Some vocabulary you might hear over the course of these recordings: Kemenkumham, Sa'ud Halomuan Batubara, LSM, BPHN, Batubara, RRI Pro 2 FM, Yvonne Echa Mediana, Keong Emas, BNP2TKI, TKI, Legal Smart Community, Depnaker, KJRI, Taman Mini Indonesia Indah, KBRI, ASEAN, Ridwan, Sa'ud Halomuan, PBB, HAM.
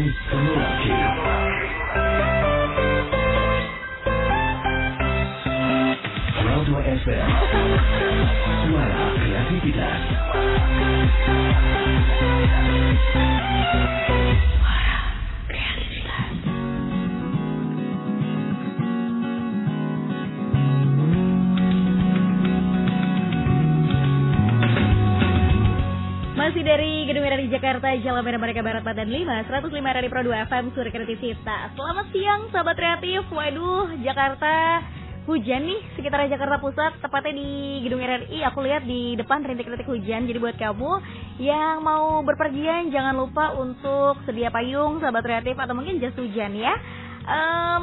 Sains Teknologi. Pro 2 FM. Suara kreativitas. Masih dari Gedung RRI Jakarta, Jalan Medan Merdeka Barat Badan 5, 105 RRI Pro 2 FM, Surya Kreativitas. Selamat siang, sahabat kreatif. Waduh, Jakarta hujan nih, sekitar Jakarta Pusat, tepatnya di Gedung RRI. Aku lihat di depan rintik-rintik hujan. Jadi buat kamu yang mau berpergian, jangan lupa untuk sedia payung, sahabat kreatif, atau mungkin jas hujan ya.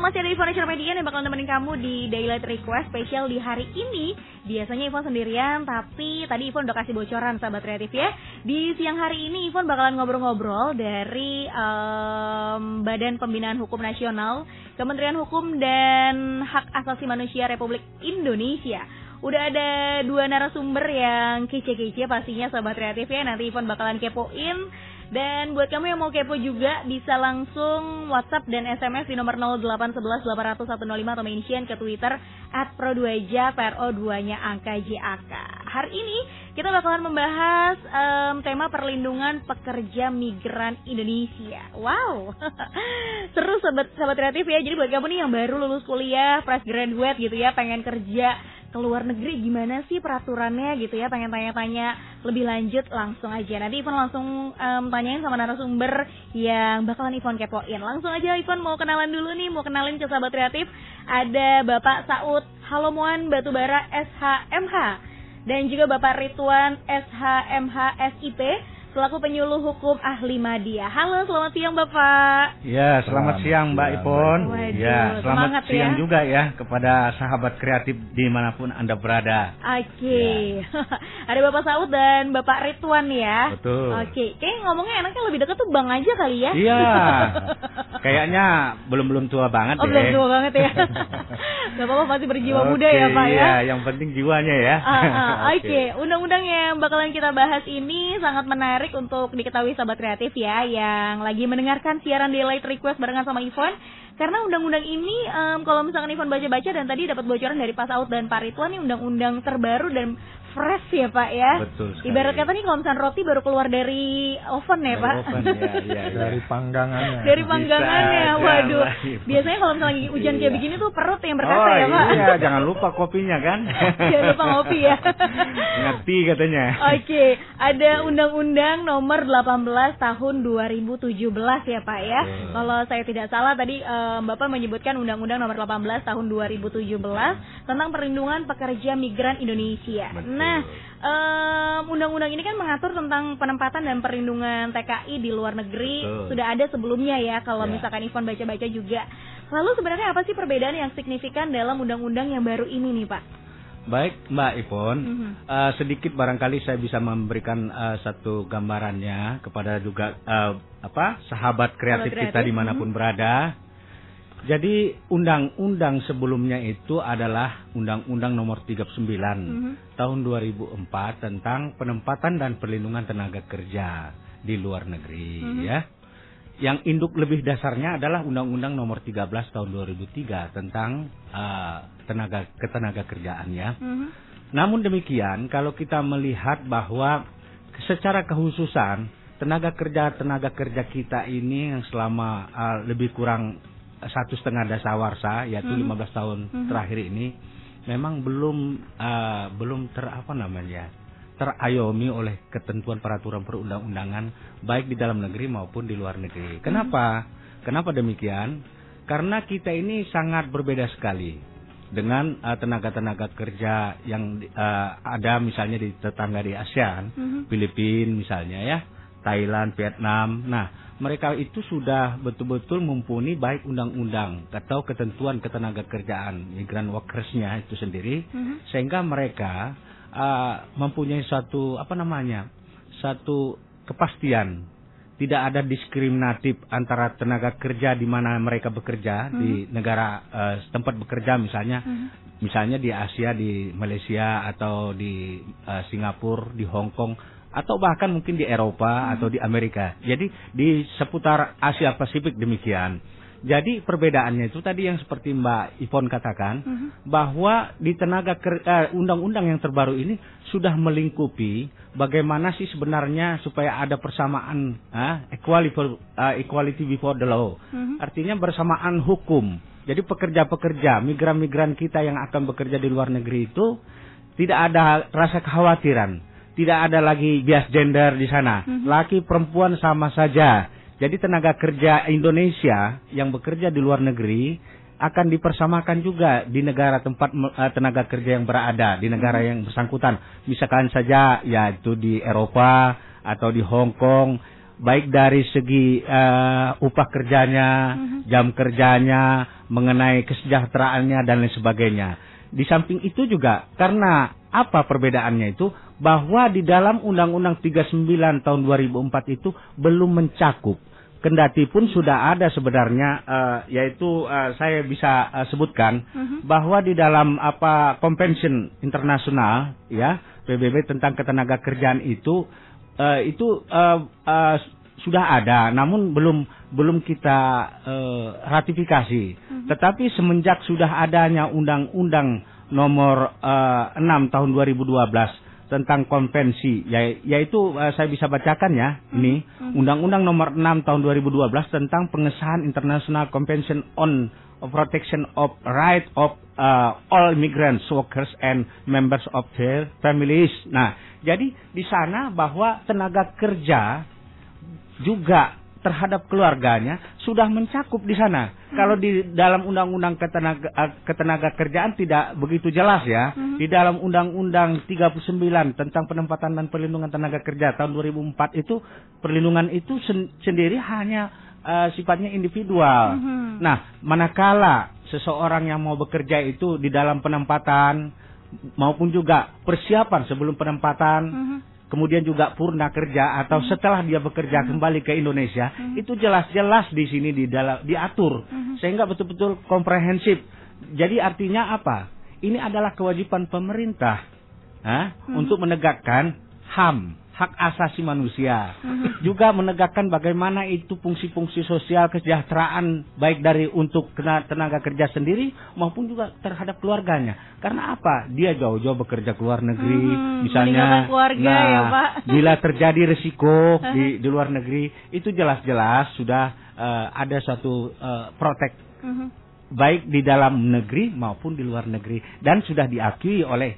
Masih ada Yvonne Echa Mediana yang bakal nemenin kamu di Daylight Request spesial di hari ini. Biasanya Yvonne sendirian, tapi tadi Yvonne udah kasih bocoran, sahabat kreatif ya. Di siang hari ini Yvonne bakalan ngobrol-ngobrol dari Badan Pembinaan Hukum Nasional, Kementerian Hukum dan Hak Asasi Manusia Republik Indonesia. Udah ada dua narasumber yang kece-kece pastinya, sahabat kreatif ya. Nanti Yvonne bakalan kepoin. Dan buat kamu yang mau kepo juga, bisa langsung WhatsApp dan SMS di nomor 08118001005 atau mention ke Twitter @pro2ja, PRO2-nya angka JAK. Hari ini kita bakalan membahas tema perlindungan pekerja migran Indonesia. Wow, seru sahabat kreatif ya. Jadi buat kamu nih yang baru lulus kuliah, fresh graduate gitu ya, pengen kerja ke luar negeri, gimana sih peraturannya gitu ya, pengen tanya-tanya lebih lanjut, langsung aja nanti Yvonne langsung tanyain sama narasumber yang bakalan Yvonne kepoin. Langsung aja Yvonne mau kenalan dulu nih, mau kenalin ke sahabat kreatif. Ada Bapak Sa'ud Halomuan Batubara SHMH dan juga Bapak Ridwan SHMH SIP selaku penyuluh hukum ahli media. Halo, selamat siang Bapak. Ya, selamat siang Mbak Yvonne. Ya, selamat siang ya juga ya kepada sahabat kreatif dimanapun Anda berada. Oke, ya. Ada Bapak Sa'ud dan Bapak Ridwan ya. Betul. Oke, kayaknya ngomongnya enaknya lebih dekat tuh Bang aja kali ya. Iya, kayaknya belum tua banget. Oh, belum tua banget ya. Gak apa-apa, masih berjiwa muda ya Pak ya. Iya, yang penting jiwanya ya. Oke, undang-undang yang bakalan kita bahas ini sangat menarik untuk diketahui sahabat kreatif ya yang lagi mendengarkan siaran Daylight Request barengan sama Yvonne. Karena undang-undang ini kalau misalkan Yvonne baca-baca dan tadi dapat bocoran dari Pak Sa'ud dan Pak Ridwan, ini undang-undang terbaru dan fresh ya Pak ya. Betul sekali. Ibarat kata nih kalau misalkan roti baru keluar dari oven ya Pak. Oven, ya. Dari panggangannya. Dari panggangannya. Bisa, waduh. Jalan. Biasanya kalau misalkan hujan kayak begini tuh perut yang berkata ya Pak. Iya, jangan lupa kopinya kan. Jangan lupa ngopi ya. Ngerti katanya. Oke, ada undang-undang nomor 18 tahun 2017 ya Pak ya. Kalau saya tidak salah tadi Bapak menyebutkan undang-undang nomor 18 tahun 2017 tentang perlindungan pekerja migran Indonesia. Betul. Nah, undang-undang ini kan mengatur tentang penempatan dan perlindungan TKI di luar negeri. Betul. Sudah ada sebelumnya ya kalau misalkan Yvonne baca-baca juga. Lalu sebenarnya apa sih perbedaan yang signifikan dalam undang-undang yang baru ini nih Pak? Baik Mbak Yvonne, sedikit barangkali saya bisa memberikan satu gambarannya kepada juga sahabat kreatif kita dimanapun berada. Jadi undang-undang sebelumnya itu adalah Undang-Undang Nomor 39 tahun 2004 tentang penempatan dan perlindungan tenaga kerja di luar negeri ya. Yang induk lebih dasarnya adalah Undang-Undang Nomor 13 tahun 2003 tentang ketenaga kerjaan ya. Namun demikian kalau kita melihat bahwa secara kekhususan tenaga kerja kita ini yang selama lebih kurang 1,5 dasawarsa yaitu 15 tahun terakhir ini memang belum terayomi oleh ketentuan peraturan perundang-undangan baik di dalam negeri maupun di luar negeri. Kenapa? Kenapa demikian? Karena kita ini sangat berbeda sekali dengan tenaga-tenaga kerja yang ada misalnya di tetangga di ASEAN, Filipina misalnya ya, Thailand, Vietnam. Nah, mereka itu sudah betul-betul mumpuni baik undang-undang atau ketentuan ketenaga kerjaan migran workers-nya itu sendiri, sehingga mereka mempunyai satu kepastian, tidak ada diskriminatif antara tenaga kerja di mana mereka bekerja di negara tempat bekerja misalnya, misalnya di Asia di Malaysia atau di Singapura, di Hong Kong atau bahkan mungkin di Eropa atau di Amerika. Jadi di seputar Asia Pasifik demikian. Jadi perbedaannya itu tadi yang seperti Mbak Yvonne katakan, bahwa di tenaga undang-undang yang terbaru ini sudah melingkupi bagaimana sih sebenarnya supaya ada persamaan, equality before the law, artinya bersamaan hukum. Jadi pekerja-pekerja, migran-migran kita yang akan bekerja di luar negeri itu tidak ada rasa kekhawatiran, tidak ada lagi bias gender di sana, laki perempuan sama saja. Jadi tenaga kerja Indonesia yang bekerja di luar negeri akan dipersamakan juga di negara tempat tenaga kerja yang berada, di negara yang bersangkutan. Misalkan saja yaitu di Eropa atau di Hong Kong, baik dari segi upah kerjanya, jam kerjanya, mengenai kesejahteraannya dan lain sebagainya. Di samping itu juga karena apa perbedaannya itu bahwa di dalam Undang-Undang 39 tahun 2004 itu belum mencakup. Kendati pun sudah ada sebenarnya, yaitu saya bisa sebutkan bahwa di dalam Convention Internasional ya PBB tentang ketenagakerjaan itu sudah ada, namun belum kita ratifikasi. Tetapi semenjak sudah adanya Undang-Undang Nomor 6 tahun 2012 tentang konvensi, yaitu saya bisa bacakan ya, ini Undang-Undang Nomor 6 tahun 2012 tentang pengesahan International Convention on Protection of Rights of All Migrants, Workers and Members of Their Families. Nah, jadi di sana bahwa tenaga kerja juga terhadap keluarganya sudah mencakup di sana. Kalau di dalam Undang-Undang Ketenagakerjaan tidak begitu jelas ya. Di dalam Undang-Undang 39 tentang penempatan dan perlindungan tenaga kerja tahun 2004 itu perlindungan itu sendiri hanya sifatnya individual. Nah, manakala seseorang yang mau bekerja itu di dalam penempatan maupun juga persiapan sebelum penempatan, kemudian juga purna kerja atau setelah dia bekerja kembali ke Indonesia, itu jelas-jelas di sini di dalam diatur sehingga betul-betul komprehensif. Jadi artinya apa? Ini adalah kewajiban pemerintah untuk menegakkan HAM, hak asasi manusia, juga menegakkan bagaimana itu fungsi-fungsi sosial kesejahteraan baik dari untuk tenaga kerja sendiri maupun juga terhadap keluarganya. Karena apa? Dia jauh-jauh bekerja ke luar negeri, misalnya keluarga, ya, Pak. Bila terjadi resiko di luar negeri itu jelas-jelas sudah ada suatu protect baik di dalam negeri maupun di luar negeri dan sudah diakui oleh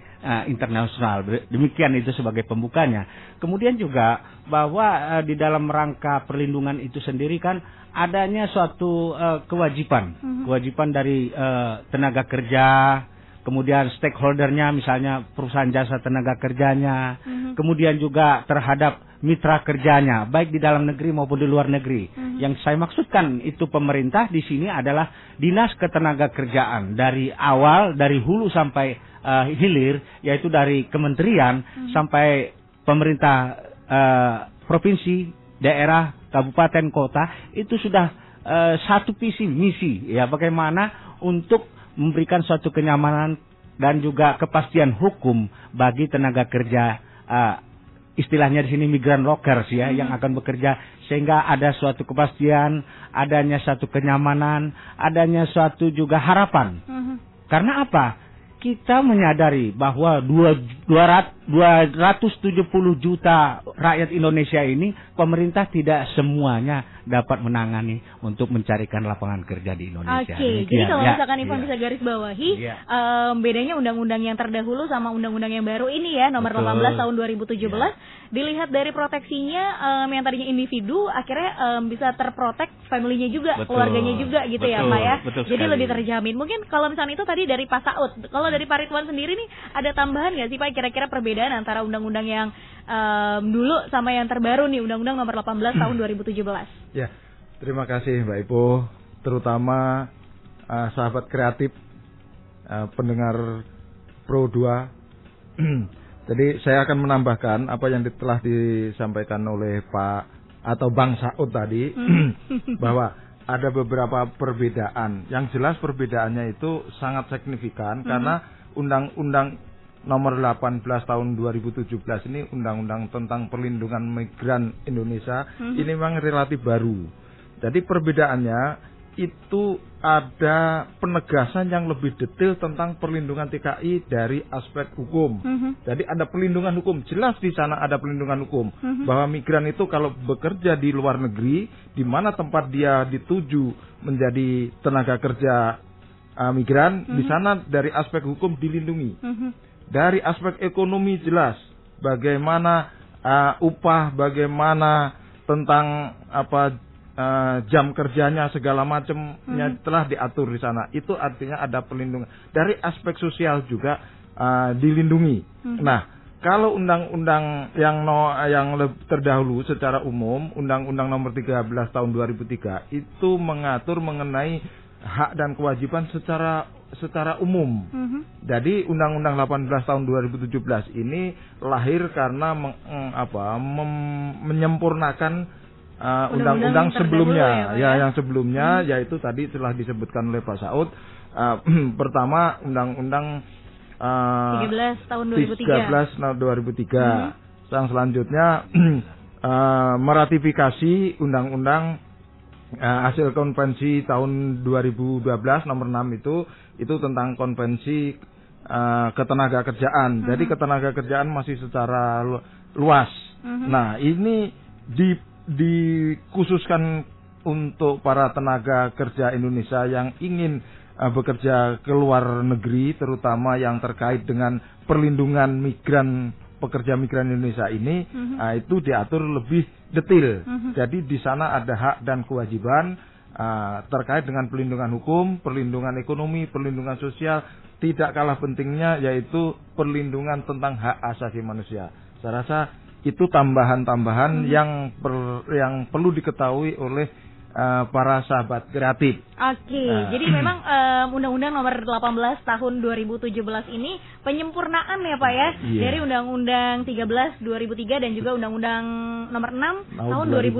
internasional. Demikian itu sebagai pembukanya. Kemudian juga bahwa di dalam rangka perlindungan itu sendiri kan adanya suatu kewajiban dari tenaga kerja, kemudian stakeholdernya misalnya perusahaan jasa tenaga kerjanya, kemudian juga terhadap mitra kerjanya baik di dalam negeri maupun di luar negeri. Yang saya maksudkan itu pemerintah di sini adalah dinas ketenagakerjaan dari awal, dari hulu sampai hilir, yaitu dari kementerian sampai pemerintah provinsi, daerah, kabupaten, kota, itu sudah satu visi misi ya, bagaimana untuk memberikan suatu kenyamanan dan juga kepastian hukum bagi tenaga kerja, istilahnya di sini migran workers ya, yang akan bekerja, sehingga ada suatu kepastian, adanya suatu kenyamanan, adanya suatu juga harapan. Karena apa? Kita menyadari bahwa 270 juta rakyat Indonesia ini pemerintah tidak semuanya dapat menangani untuk mencarikan lapangan kerja di Indonesia. Oke, jadi kalau misalkan Ivan bisa garis bawahi, bedanya undang-undang yang terdahulu sama undang-undang yang baru ini ya, nomor 18 tahun 2017, dilihat dari proteksinya yang tadinya individu akhirnya bisa terprotek family-nya juga, keluarganya juga gitu, ya Pak ya. Jadi lebih terjamin. Mungkin kalau misalnya itu tadi dari Pak Sa'ud, kalau dari Pak Ridwan sendiri nih ada tambahan nggak sih Pak kira-kira perbedaan antara undang-undang yang dulu sama yang terbaru nih, Undang-Undang Nomor 18 tahun 2017? Ya, terima kasih Mbak Ibu, terutama sahabat kreatif, pendengar Pro 2. Jadi saya akan menambahkan apa yang telah disampaikan oleh Pak atau Bang Sa'ud tadi bahwa ada beberapa perbedaan. Yang jelas perbedaannya itu sangat signifikan karena Undang-Undang Nomor 18 tahun 2017 ini Undang-Undang tentang Perlindungan Migran Indonesia ini memang relatif baru. Jadi perbedaannya itu ada penegasan yang lebih detail tentang perlindungan TKI dari aspek hukum. Jadi ada perlindungan hukum, jelas di sana ada perlindungan hukum. Bahwa migran itu kalau bekerja di luar negeri, di mana tempat dia dituju menjadi tenaga kerja migran, di sana dari aspek hukum dilindungi. Dari aspek ekonomi jelas, bagaimana upah, bagaimana tentang apa jam kerjanya segala macamnya telah diatur di sana. Itu artinya ada perlindungan. Dari aspek sosial juga dilindungi. Nah, kalau undang-undang yang terdahulu secara umum, Undang-Undang Nomor 13 Tahun 2003 itu mengatur mengenai hak dan kewajiban secara umum. Jadi Undang-Undang 18 tahun 2017 ini lahir karena menyempurnakan undang-undang sebelumnya, yang sebelumnya yaitu tadi telah disebutkan oleh Pak Sa'ud. Pertama Undang-Undang 13 tahun 2003. Yang selanjutnya meratifikasi Undang-Undang hasil konvensi tahun 2012 nomor 6 itu tentang konvensi ketenaga kerjaan. Jadi ketenaga kerjaan masih secara luas. Nah, ini dikhususkan untuk para tenaga kerja Indonesia yang ingin bekerja ke luar negeri, terutama yang terkait dengan perlindungan migran, pekerja migran Indonesia ini, itu diatur lebih detail. Jadi di sana ada hak dan kewajiban terkait dengan perlindungan hukum, perlindungan ekonomi, perlindungan sosial. Tidak kalah pentingnya yaitu perlindungan tentang hak asasi manusia. Saya rasa itu tambahan-tambahan yang perlu diketahui oleh para sahabat kreatif. Oke. Jadi memang Undang-Undang Nomor 18 Tahun 2017 ini penyempurnaan ya Pak ya, dari Undang-Undang 13 2003 dan juga Undang-Undang Nomor 6 Tahun 2012.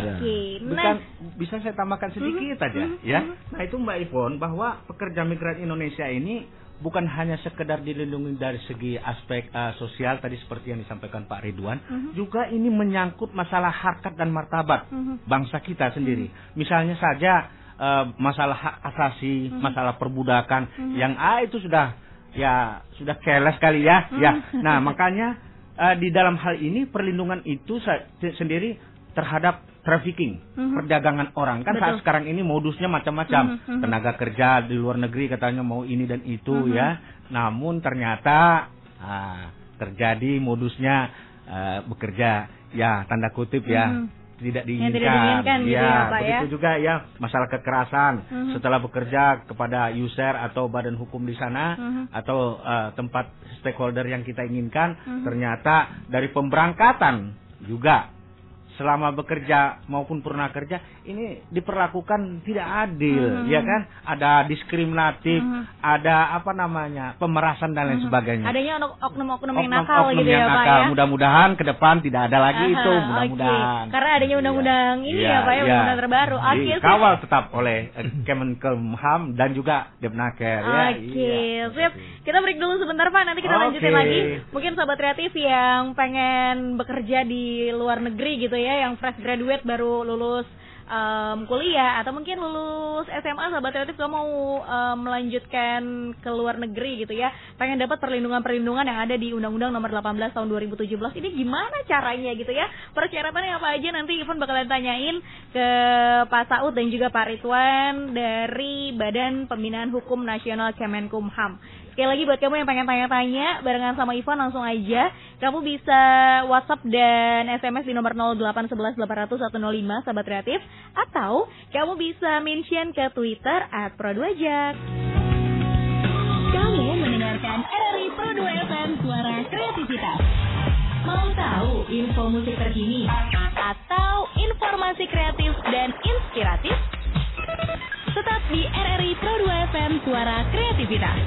Oke. Nah, bisa saya tambahkan sedikit aja ya. Nah, itu Mbak Yvonne, bahwa pekerja migran Indonesia ini bukan hanya sekedar dilindungi dari segi aspek sosial tadi seperti yang disampaikan Pak Ridwan, juga ini menyangkut masalah harkat dan martabat bangsa kita sendiri. Misalnya saja masalah hak asasi, masalah perbudakan yang itu sudah keles sekali ya. Nah, makanya di dalam hal ini perlindungan itu sendiri terhadap trafficking, perdagangan orang. Kan saat sekarang ini modusnya macam-macam. Tenaga kerja di luar negeri katanya mau ini dan itu ya. Namun ternyata terjadi modusnya bekerja ya tanda kutip ya tidak diinginkan. Ya, begitu juga ya masalah kekerasan setelah bekerja kepada user atau badan hukum di sana atau tempat stakeholder yang kita inginkan, ternyata dari pemberangkatan juga selama bekerja maupun purna kerja ini diperlakukan tidak adil, ya kan? Ada diskriminatif, ada pemerasan dan lain sebagainya. Adanya oknum-oknum yang nakal gitu ya Pak ya. Mudah-mudahan ke depan tidak ada lagi itu, mudah-mudahan. Karena adanya undang-undang ini ya Pak ya, undang-undang terbaru. Dikawal tetap oleh Kemenkumham dan juga Depnaker ya. Oke. Kita break dulu sebentar Pak, nanti kita lanjutin lagi. Mungkin sahabat kreatif yang pengen bekerja di luar negeri gitu ya, yang fresh graduate baru lulus kuliah atau mungkin lulus SMA, sahabat kreatif gak mau melanjutkan ke luar negeri gitu ya, pengen dapat perlindungan-perlindungan yang ada di Undang-Undang Nomor 18 Tahun 2017 ini, gimana caranya gitu ya, persyaratannya apa aja, nanti Yvonne bakalan tanyain ke Pak Sa'ud dan juga Pak Ridwan dari Badan Pembinaan Hukum Nasional Kemenkumham. Sekali lagi buat kamu yang pengen tanya-tanya barengan sama Yvonne, langsung aja kamu bisa WhatsApp dan SMS di nomor 08118001005 sahabat kreatif, atau kamu bisa mention ke Twitter @produajak. Kamu mendengarkan RRI Pro 2 FM, suara kreativitas. Mau tahu info musik terkini atau informasi kreatif dan inspiratif? Tetap di RRI Pro 2 FM, suara kreativitas.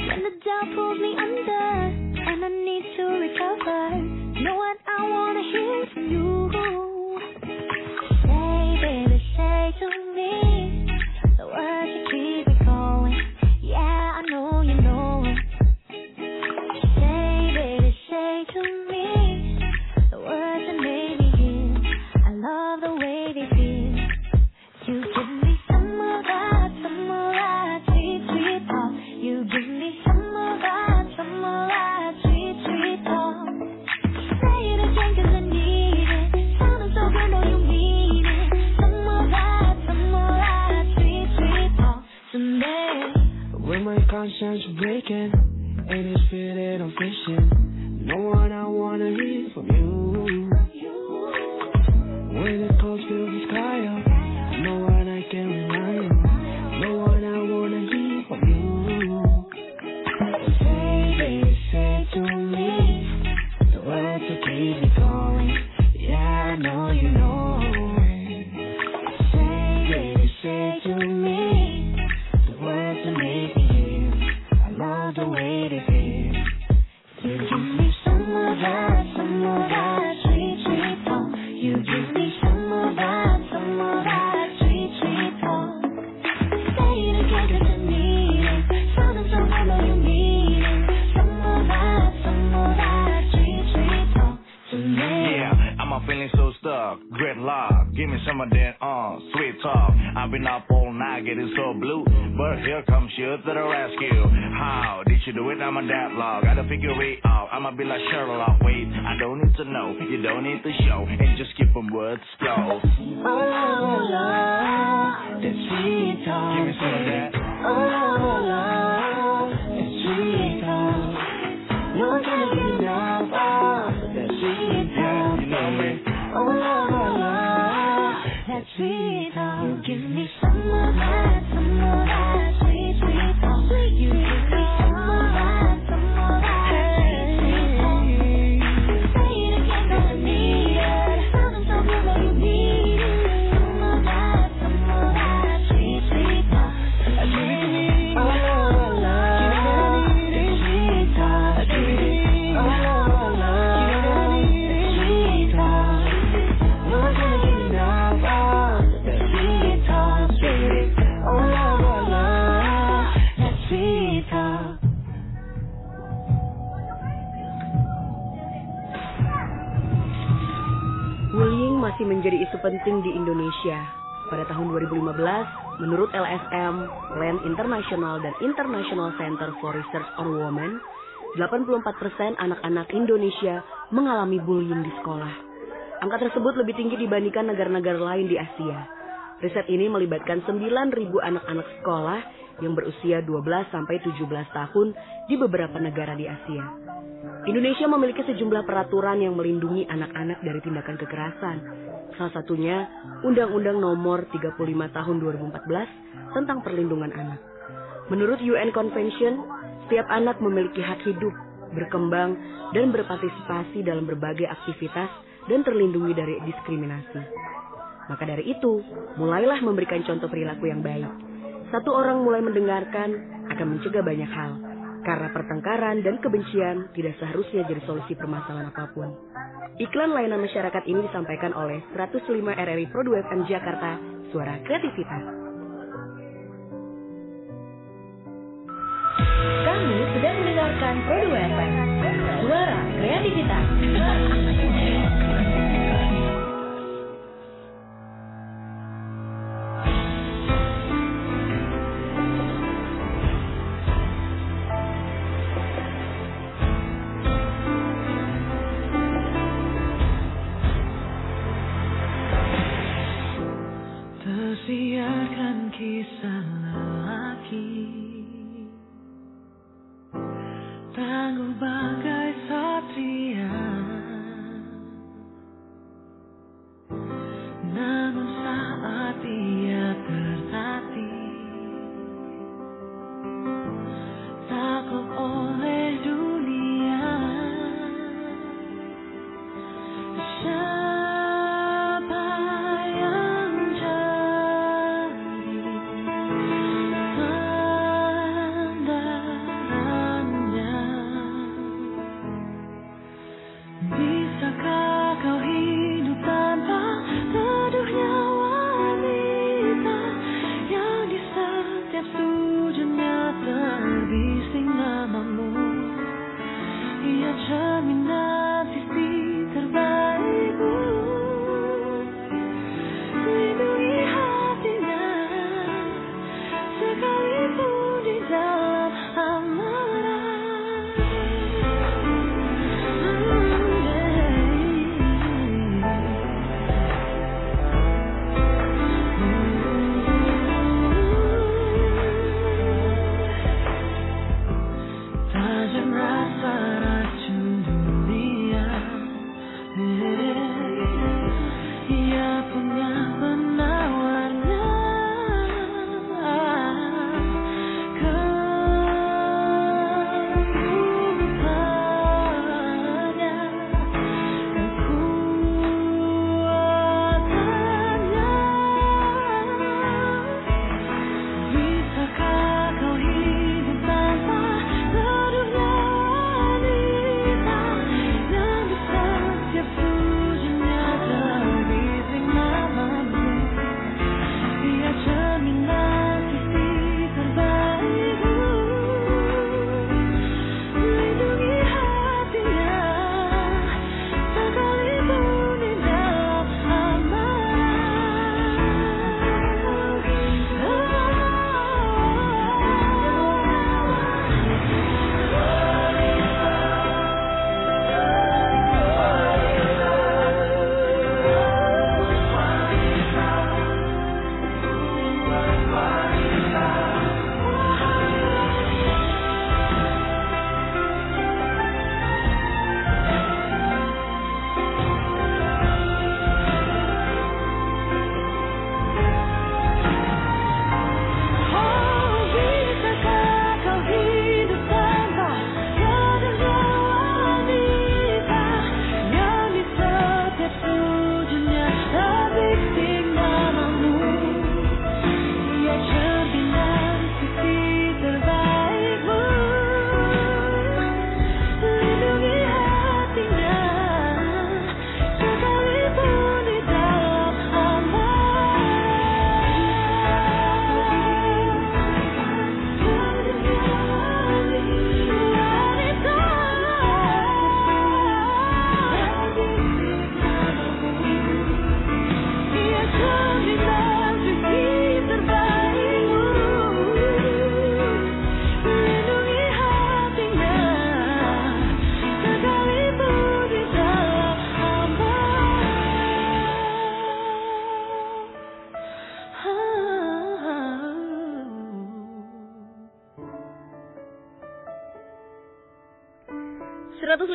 When the doubt pulls me under and I need to I'm feeling so stuck. Great luck, give me some of that sweet talk. I've been up all night getting so blue, but here comes you to the rescue. How did you do it? I'm a deadlock. Gotta figure it out. I'ma be like Sherlock. Wait, I don't need to know. You don't need to show. And just keep them words close. Oh, love, that sweet talk. Give me some of that. Oh, love, that sweet talk. No time to give up. Oh, that sweet talk. You know me. Oh, love, that sweet talk. You give me some of that sweet, sweet talk. You give me some of that sweet talk. Say it again, but I need it. Tell them something that you need. Some of that sweet, sweet talk. I give it, oh, love, that sweet talk. I give it, oh, love, that sweet talk. No one's gonna give it up. That sweet talk, baby. Oh, love, that sweet talk. Bullying masih menjadi isu penting di Indonesia. Pada tahun 2015, menurut LSM, Land International dan International Center for Research on Women, 84% anak-anak Indonesia mengalami bullying di sekolah. Angka tersebut lebih tinggi dibandingkan negara-negara lain di Asia. Riset ini melibatkan 9.000 anak-anak sekolah yang berusia 12 sampai 17 tahun di beberapa negara di Asia. Indonesia memiliki sejumlah peraturan yang melindungi anak-anak dari tindakan kekerasan. Salah satunya, Undang-Undang Nomor 35 Tahun 2014 tentang Perlindungan Anak. Menurut UN Convention, setiap anak memiliki hak hidup, berkembang, dan berpartisipasi dalam berbagai aktivitas dan terlindungi dari diskriminasi. Maka dari itu, mulailah memberikan contoh perilaku yang baik. Satu orang mulai mendengarkan akan mencegah banyak hal. Karena pertengkaran dan kebencian tidak seharusnya jadi solusi permasalahan apapun. Iklan layanan masyarakat ini disampaikan oleh 105 RRI Pro 2 FM Jakarta, Suara Kreativitas. Kami sedang mendengarkan Pro 2 FM, Suara Kreativitas. Siarkan kisah lelaki, tangguh bagai satria, namun saat ia tertati, takut oleh dunia.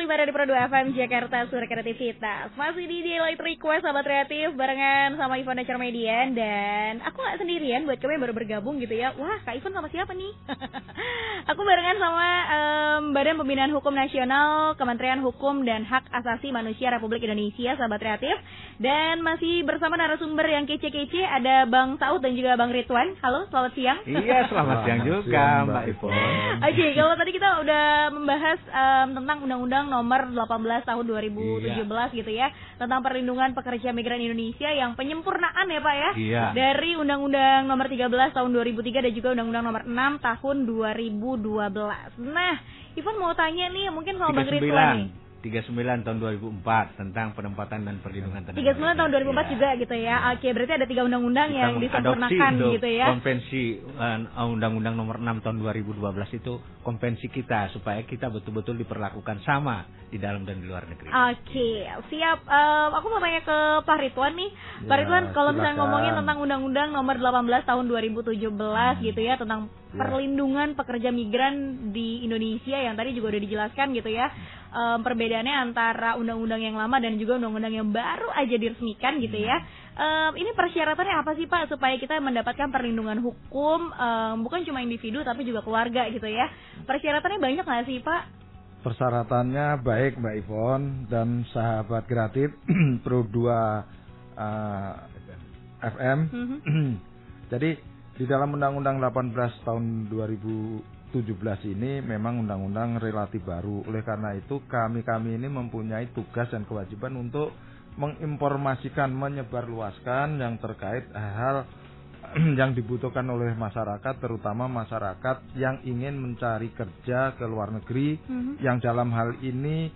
kembali pada di Pro 2 FM Jakarta Suara Kreativitas. Masih di Daylight Request Sahabat Kreatif barengan sama Yvonne Echa Mediana. Dan aku gak sendirian buat kamu yang baru bergabung gitu ya. Wah, Kak Yvonne sama siapa nih? Aku barengan sama Badan Pembinaan Hukum Nasional Kementerian Hukum dan Hak Asasi Manusia Republik Indonesia Sahabat Kreatif. Dan masih bersama narasumber yang kece-kece, ada Bang Sa'ud dan juga Bang Ridwan. Halo, selamat siang. Iya, selamat siang juga Mbak Yvonne. Oke, kalau tadi kita udah membahas tentang Undang-Undang Nomor 18 Tahun 2017 gitu ya, tentang perlindungan pekerja migran Indonesia yang penyempurnaan ya Pak ya, dari Undang-Undang Nomor 13 Tahun 2003 dan juga Undang-Undang Nomor 6 Tahun 2012. Nah, Yvonne mau tanya nih mungkin sama Bang Ridwan nih. 39 tahun 2004 tentang penempatan dan perlindungan tenaga kerja. 39 tahun 2004 juga gitu ya. Oke, berarti ada 3 undang-undang yang disempurnakan gitu ya. Konvensi Undang-Undang Nomor 6 tahun 2012 itu konvensi kita supaya kita betul-betul diperlakukan sama di dalam dan di luar negeri. Oke, siap. Aku mau tanya ke Pak Ridwan nih. Ya, Pak Ridwan, kalau misalnya ngomongin tentang Undang-Undang Nomor 18 tahun 2017 gitu ya, tentang perlindungan pekerja migran di Indonesia yang tadi juga udah dijelaskan gitu ya, perbedaannya antara undang-undang yang lama dan juga undang-undang yang baru aja diresmikan gitu ya. Ini persyaratannya apa sih Pak supaya kita mendapatkan perlindungan hukum, bukan cuma individu tapi juga keluarga gitu ya. Persyaratannya banyak nggak sih Pak? Persyaratannya baik Mbak Yvonne dan sahabat kreatif Pro 2 FM. Jadi di dalam Undang-Undang 18 tahun 2017 ini memang undang-undang relatif baru. Oleh karena itu kami-kami ini mempunyai tugas dan kewajiban untuk menginformasikan, menyebarluaskan yang terkait hal-hal yang dibutuhkan oleh masyarakat, terutama masyarakat yang ingin mencari kerja ke luar negeri, yang dalam hal ini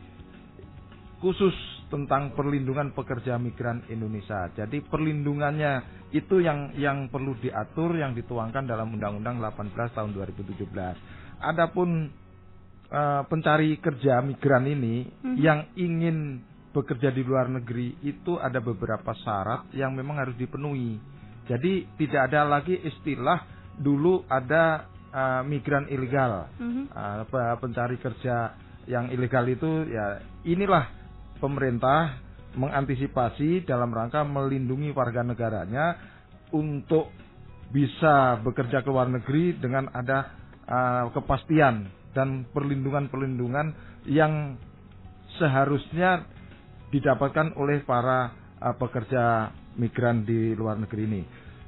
khusus tentang perlindungan pekerja migran Indonesia. Jadi perlindungannya itu yang perlu diatur, yang dituangkan dalam Undang-Undang 18 tahun 2017. Adapun pencari kerja migran ini yang ingin bekerja di luar negeri itu ada beberapa syarat yang memang harus dipenuhi. Jadi tidak ada lagi istilah dulu ada migran ilegal, pencari kerja yang ilegal itu ya. Inilah pemerintah mengantisipasi dalam rangka melindungi warga negaranya untuk bisa bekerja ke luar negeri dengan ada kepastian dan perlindungan-perlindungan yang seharusnya didapatkan oleh para pekerja migran di luar negeri ini.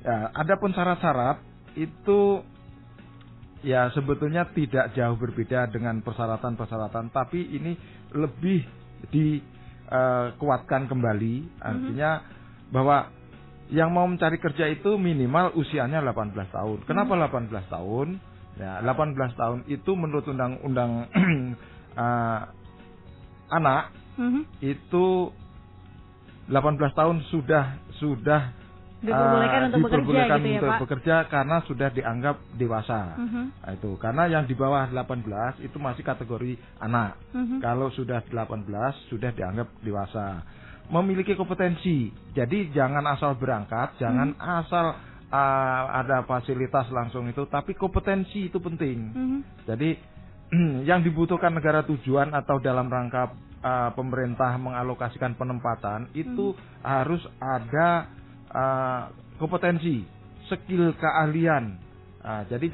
Ya, adapun syarat-syarat itu ya sebetulnya tidak jauh berbeda dengan persyaratan-persyaratan, tapi ini lebih dikuatkan kembali, artinya bahwa yang mau mencari kerja itu minimal usianya 18 tahun. Kenapa 18 tahun? Ya, 18 tahun itu menurut undang-undang anak itu 18 tahun sudah diperbolehkan gitu ya, untuk bekerja karena sudah dianggap dewasa. Nah, itu karena yang di bawah 18 itu masih kategori anak. Kalau sudah 18 sudah dianggap dewasa. Memiliki kompetensi. Jadi jangan asal berangkat, jangan asal ada fasilitas langsung itu, tapi kompetensi itu penting. Jadi yang dibutuhkan negara tujuan atau dalam rangka pemerintah mengalokasikan penempatan itu harus ada kompetensi, skill, keahlian. Jadi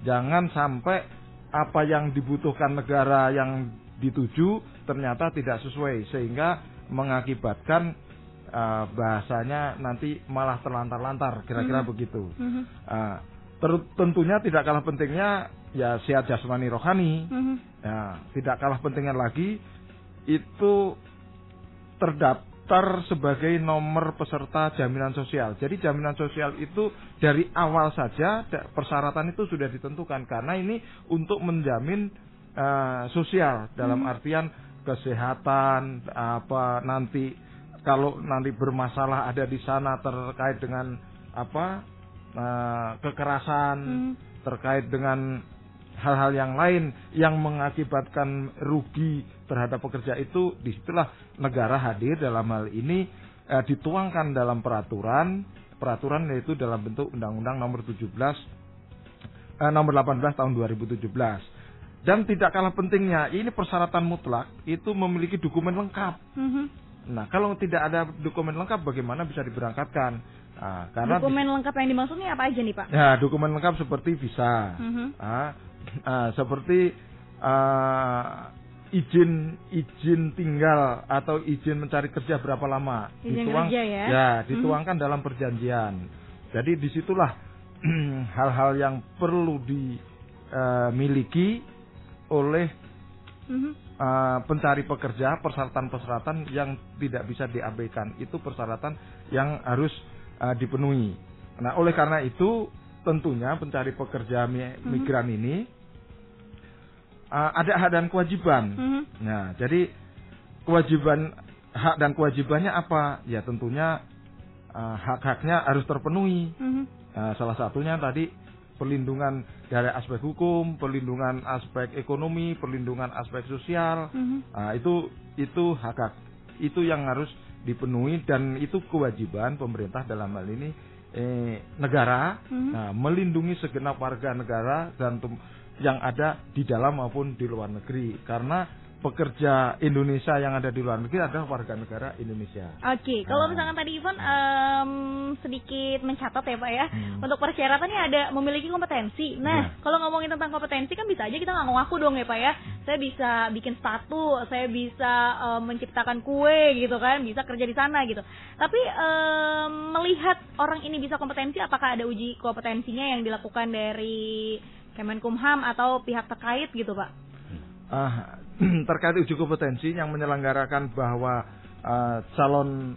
jangan sampai apa yang dibutuhkan negara yang dituju ternyata tidak sesuai sehingga mengakibatkan bahasanya nanti malah terlantar-lantar, kira-kira begitu. Tentunya tidak kalah pentingnya ya sehat jasmani rohani. Ya, tidak kalah pentingnya lagi itu terdaftar sebagai nomor peserta jaminan sosial. Jadi jaminan sosial itu dari awal saja persyaratan itu sudah ditentukan karena ini untuk menjamin sosial dalam artian kesehatan, apa nanti kalau nanti bermasalah ada di sana terkait dengan apa kekerasan, terkait dengan hal-hal yang lain yang mengakibatkan rugi terhadap pekerja itu, disitulah negara hadir dalam hal ini dituangkan dalam peraturan yaitu dalam bentuk Undang-Undang Nomor 18 tahun 2017. Dan tidak kalah pentingnya, ini persyaratan mutlak itu memiliki dokumen lengkap. Nah, kalau tidak ada dokumen lengkap, bagaimana bisa diberangkatkan? Nah, karena dokumen lengkap yang dimaksudnya apa aja nih Pak? Ya, dokumen lengkap seperti visa, seperti izin tinggal atau izin mencari kerja berapa lama, dituangkan dalam perjanjian. Jadi disitulah hal-hal yang perlu dimiliki oleh pencari pekerja, persyaratan-persyaratan yang tidak bisa diabaikan. Itu persyaratan yang harus dipenuhi. Nah, oleh karena itu tentunya pencari pekerja migran ini ada hak dan kewajiban. Nah, jadi kewajiban, hak dan kewajibannya apa? Ya tentunya hak-haknya harus terpenuhi. Salah satunya tadi perlindungan dari aspek hukum, perlindungan aspek ekonomi, perlindungan aspek sosial. Itu hak-hak itu yang harus dipenuhi, dan itu kewajiban pemerintah dalam hal ini negara melindungi segenap warga negara dan yang ada di dalam maupun di luar negeri, karena pekerja Indonesia yang ada di luar negeri adalah warga negara Indonesia. Oke, kalau misalkan tadi Yvonne sedikit mencatat ya Pak ya, untuk persyaratannya ada memiliki kompetensi. Nah, kalau ngomongin tentang kompetensi kan bisa aja kita nggak ngaku dong ya Pak ya. Saya bisa bikin sepatu, saya bisa menciptakan kue gitu kan, bisa kerja di sana gitu. Tapi melihat orang ini bisa kompetensi, apakah ada uji kompetensinya yang dilakukan dari Kemenkumham atau pihak terkait gitu Pak? Terkait uji kompetensi yang menyelenggarakan bahwa calon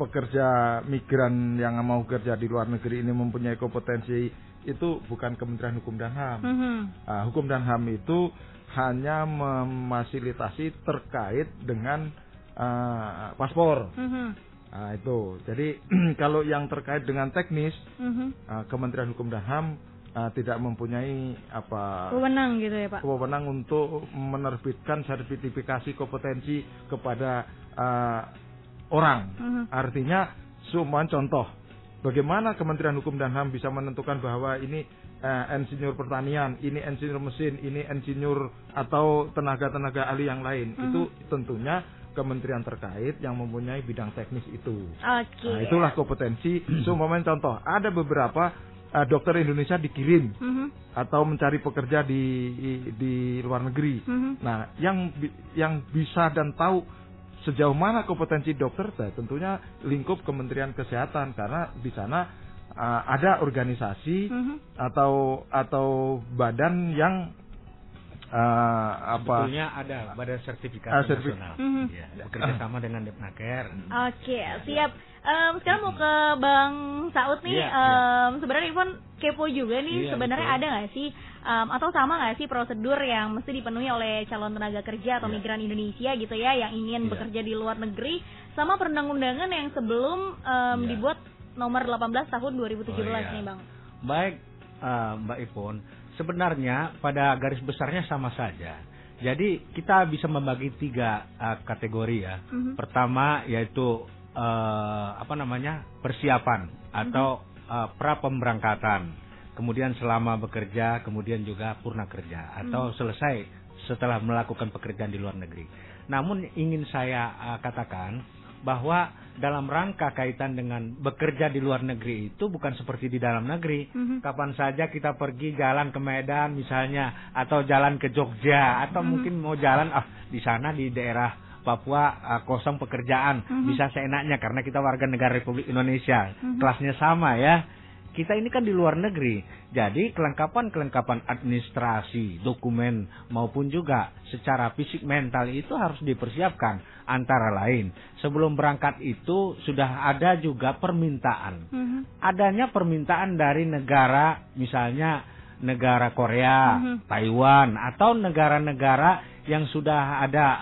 pekerja migran yang mau kerja di luar negeri ini mempunyai kompetensi, itu bukan Kementerian Hukum dan HAM. Hukum dan HAM itu hanya memfasilitasi terkait dengan paspor. Nah, itu. Jadi kalau yang terkait dengan teknis, Kementerian Hukum dan HAM tidak mempunyai wewenang gitu ya Pak. Wewenang untuk menerbitkan sertifikasi kompetensi kepada orang. Artinya, semua contoh bagaimana Kementerian Hukum dan HAM bisa menentukan bahwa ini insinyur pertanian, ini insinyur mesin, ini insinyur atau tenaga-tenaga ahli yang lain. Itu tentunya kementerian terkait yang mempunyai bidang teknis itu. Nah, itulah kompetensi. Contoh, ada beberapa dokter Indonesia dikirim atau mencari pekerja di luar negeri. Nah, yang bisa dan tahu sejauh mana kompetensi dokter, tentunya lingkup Kementerian Kesehatan, karena di sana ada organisasi atau badan yang sebetulnya ada badan sertifikasi nasional. Bekerja sama dengan Depnaker. Siap. Sekarang mau ke Bang Sa'ud nih. Sebenarnya Yvonne kepo juga nih, sebenarnya ada nggak sih atau sama nggak sih prosedur yang mesti dipenuhi oleh calon tenaga kerja atau migran Indonesia gitu ya, yang ingin bekerja di luar negeri, sama perundang-undangan yang sebelum dibuat nomor 18 tahun 2017 nih Bang. Baik, Mbak Yvonne, sebenarnya pada garis besarnya sama saja. Jadi kita bisa membagi tiga kategori ya. Pertama yaitu persiapan atau pra pemberangkatan, kemudian selama bekerja, kemudian juga purna kerja atau selesai setelah melakukan pekerjaan di luar negeri. Namun ingin saya katakan bahwa dalam rangka kaitan dengan bekerja di luar negeri itu bukan seperti di dalam negeri. Kapan saja kita pergi jalan ke Medan misalnya, atau jalan ke Jogja, atau mungkin mau jalan di sana di daerah Papua kosong pekerjaan, bisa seenaknya karena kita warga negara Republik Indonesia, kelasnya sama ya. Kita ini kan di luar negeri, jadi kelengkapan-kelengkapan administrasi, dokumen maupun juga secara fisik mental itu harus dipersiapkan. Antara lain, sebelum berangkat itu sudah ada juga permintaan. Adanya permintaan dari negara, misalnya negara Korea, Taiwan, atau negara-negara yang sudah ada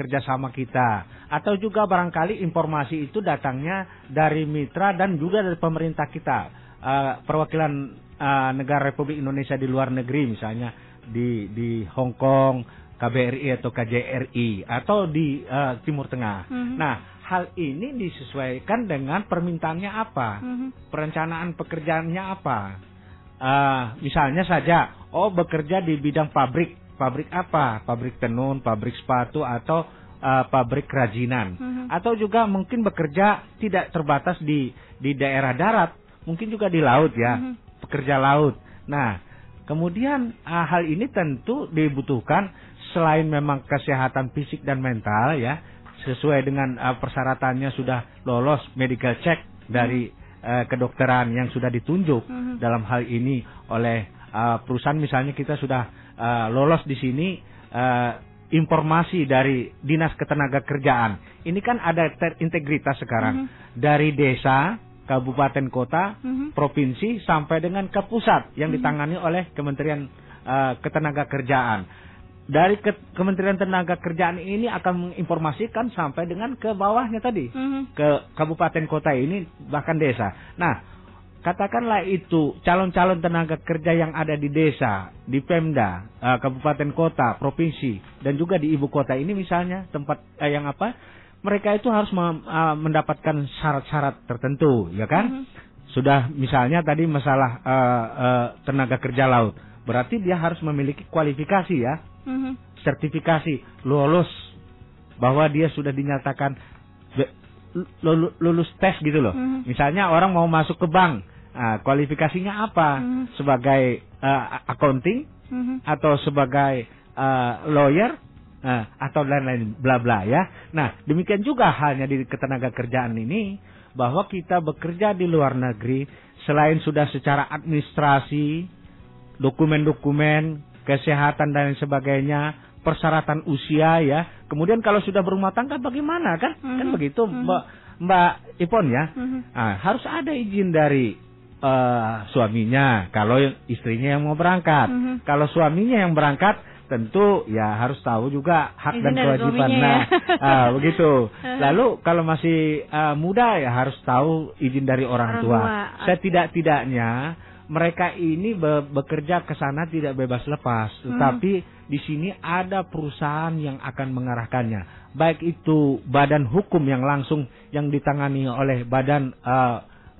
kerjasama kita, atau juga barangkali informasi itu datangnya dari mitra dan juga dari pemerintah kita, perwakilan negara Republik Indonesia di luar negeri, misalnya di Hong Kong, KBRI atau KJRI, atau di Timur Tengah. Nah, hal ini disesuaikan dengan permintaannya apa, perencanaan pekerjaannya apa. misalnya saja, bekerja di bidang pabrik. Pabrik apa? Pabrik tenun, pabrik sepatu, atau pabrik kerajinan. Atau juga mungkin bekerja tidak terbatas di daerah darat, mungkin juga di laut ya, pekerja laut. Nah, kemudian hal ini tentu dibutuhkan selain memang kesehatan fisik dan mental ya, sesuai dengan persyaratannya sudah lolos medical check dari kedokteran yang sudah ditunjuk dalam hal ini oleh perusahaan. Misalnya kita sudah lolos di sini informasi dari Dinas Ketenagakerjaan. Ini kan ada integritas sekarang, dari desa, kabupaten, kota, provinsi sampai dengan ke pusat yang ditangani oleh Kementerian Ketenagakerjaan. Dari Kementerian Ketenagakerjaan ini akan menginformasikan sampai dengan ke bawahnya tadi, ke kabupaten kota ini, bahkan desa. Nah, katakanlah itu calon-calon tenaga kerja yang ada di desa, di Pemda, kabupaten kota, provinsi, dan juga di ibu kota ini misalnya, tempat yang apa, mereka itu harus mendapatkan syarat-syarat tertentu, ya kan? Sudah misalnya tadi masalah tenaga kerja laut, berarti dia harus memiliki kualifikasi ya, sertifikasi, lulus, bahwa dia sudah dinyatakan lulus tes gitu loh. Misalnya orang mau masuk ke bank, kualifikasinya apa? Sebagai accounting, atau sebagai lawyer, atau lain-lain bla bla ya. Nah, demikian juga halnya di ketenagakerjaan ini, bahwa kita bekerja di luar negeri selain sudah secara administrasi, dokumen-dokumen, kesehatan dan sebagainya, persyaratan usia ya. Kemudian kalau sudah berumah tangga bagaimana kan? Kan begitu Mbak Ipon ya. Nah, harus ada izin dari suaminya kalau istrinya yang mau berangkat. Kalau suaminya yang berangkat tentu ya harus tahu juga hak izin dan kewajiban. Nah, begitu. Lalu kalau masih muda ya harus tahu izin dari orang tua. Setidak-tidaknya mereka ini bekerja ke sana tidak bebas lepas, tetapi di sini ada perusahaan yang akan mengarahkannya. Baik itu badan hukum yang langsung yang ditangani oleh Badan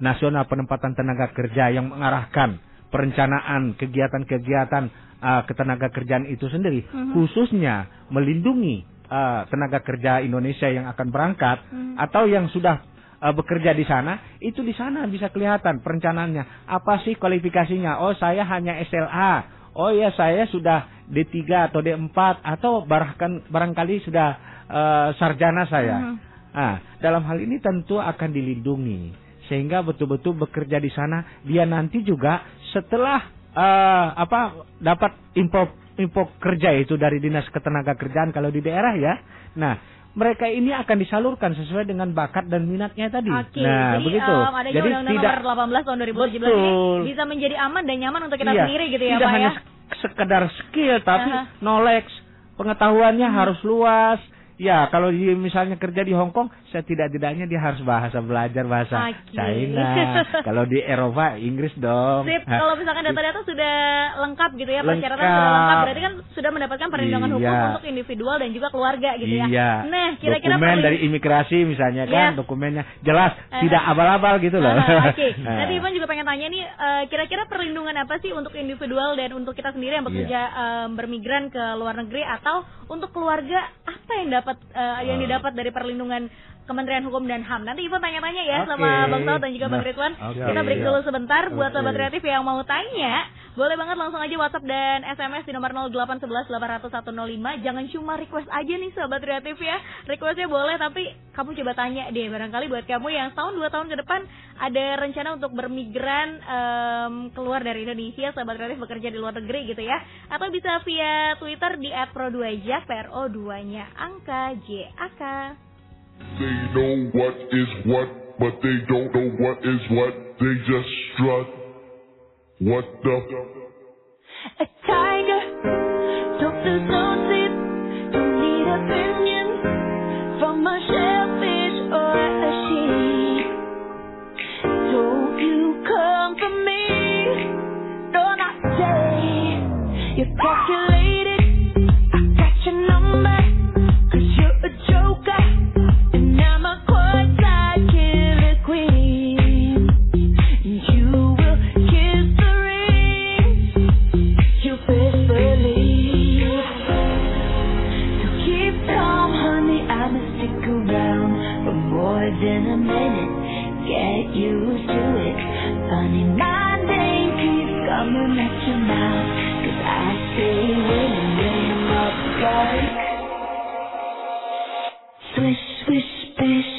Nasional Penempatan Tenaga Kerja yang mengarahkan perencanaan kegiatan-kegiatan ketenaga kerjaan itu sendiri, khususnya melindungi tenaga kerja Indonesia yang akan berangkat atau yang sudah bekerja di sana, itu di sana bisa kelihatan perencanaannya. Apa sih kualifikasinya? Oh, saya hanya SLA. Oh ya, saya sudah D3 atau D4 atau barangkali sudah sarjana saya. Nah, dalam hal ini tentu akan dilindungi sehingga betul-betul bekerja di sana dia nanti juga setelah dapat info kerja itu dari Dinas Ketenagakerjaan kalau di daerah ya. Nah, mereka ini akan disalurkan sesuai dengan bakat dan minatnya tadi. Okay, nah, jadi, begitu. Jadi Undang-Undang Nomor 18 tahun 2017 ini bisa menjadi aman dan nyaman untuk kita sendiri gitu ya, Pak ya. Tidak hanya sekedar skill, tapi knowledge, pengetahuannya harus luas. Ya, kalau misalnya kerja di Hong Kong, setidak-tidaknya dia harus belajar bahasa China. Kalau di Eropa, Inggris dong. Sip, kalau misalkan data-data sudah lengkap gitu ya, persyaratan sudah lengkap, berarti kan sudah mendapatkan perlindungan hukum untuk individual dan juga keluarga gitu ya. Nah, kira-kira dokumen dari imigrasi misalnya kan, dokumennya jelas, tidak abal-abal gitu loh. Nanti Ivan juga pengen tanya nih, kira-kira perlindungan apa sih untuk individual dan untuk kita sendiri yang bekerja bermigran ke luar negeri, atau untuk keluarga apa yang didapat dari perlindungan Kementerian Hukum dan HAM? Nanti Ibu tanya-tanya ya sama Bang Sa'ud dan juga Bang Ridwan. Kita break dulu sebentar. Buat sobat kreatif yang mau tanya, boleh banget langsung aja WhatsApp dan SMS di nomor 0811 800 105. Jangan cuma request aja nih sobat kreatif ya. Requestnya boleh, tapi kamu coba tanya deh. Barangkali buat kamu yang tahun 2 tahun ke depan ada rencana untuk bermigran keluar dari Indonesia, sobat kreatif bekerja di luar negeri gitu ya. Atau bisa via Twitter di @pro2jak, PRO2-nya angka JAK. They know what is what, but they don't know what is what. They just strut. What the? A tiger, doctors knows it. Don't need opinion from a shellfish or a sheep. Don't you come for me? Don't I say you're calculated? I got your number, 'cause you're a joker. Queen, you will kiss the ring. more than a minute. Get used to it. Funny my name keeps coming at your mouth, 'cause I stay winning in my blood. Swish, swish, bish.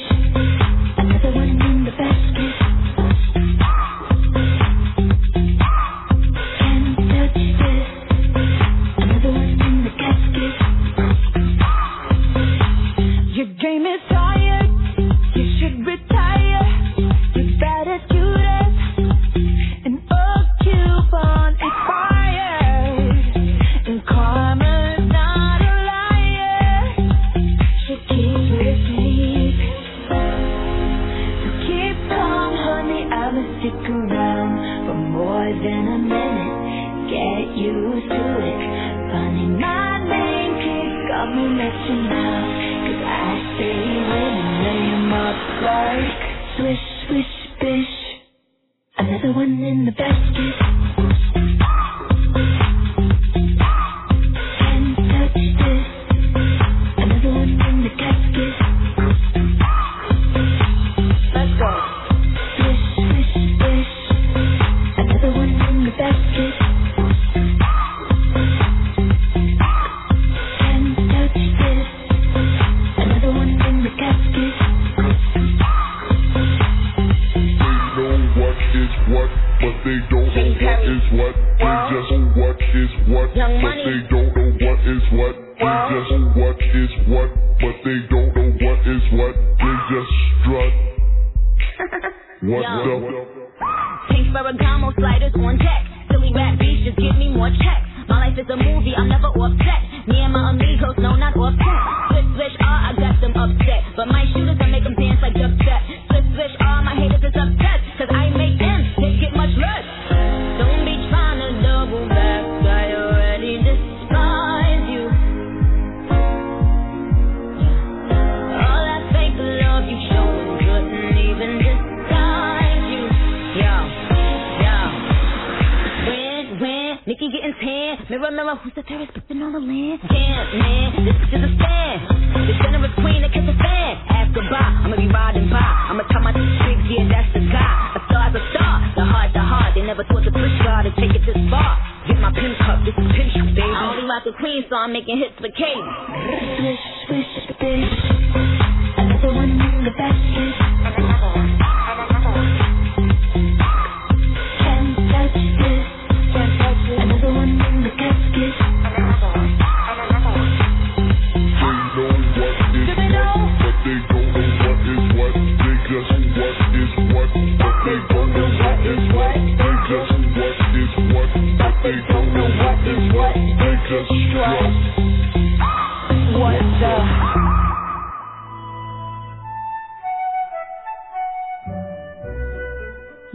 Another one in the basket.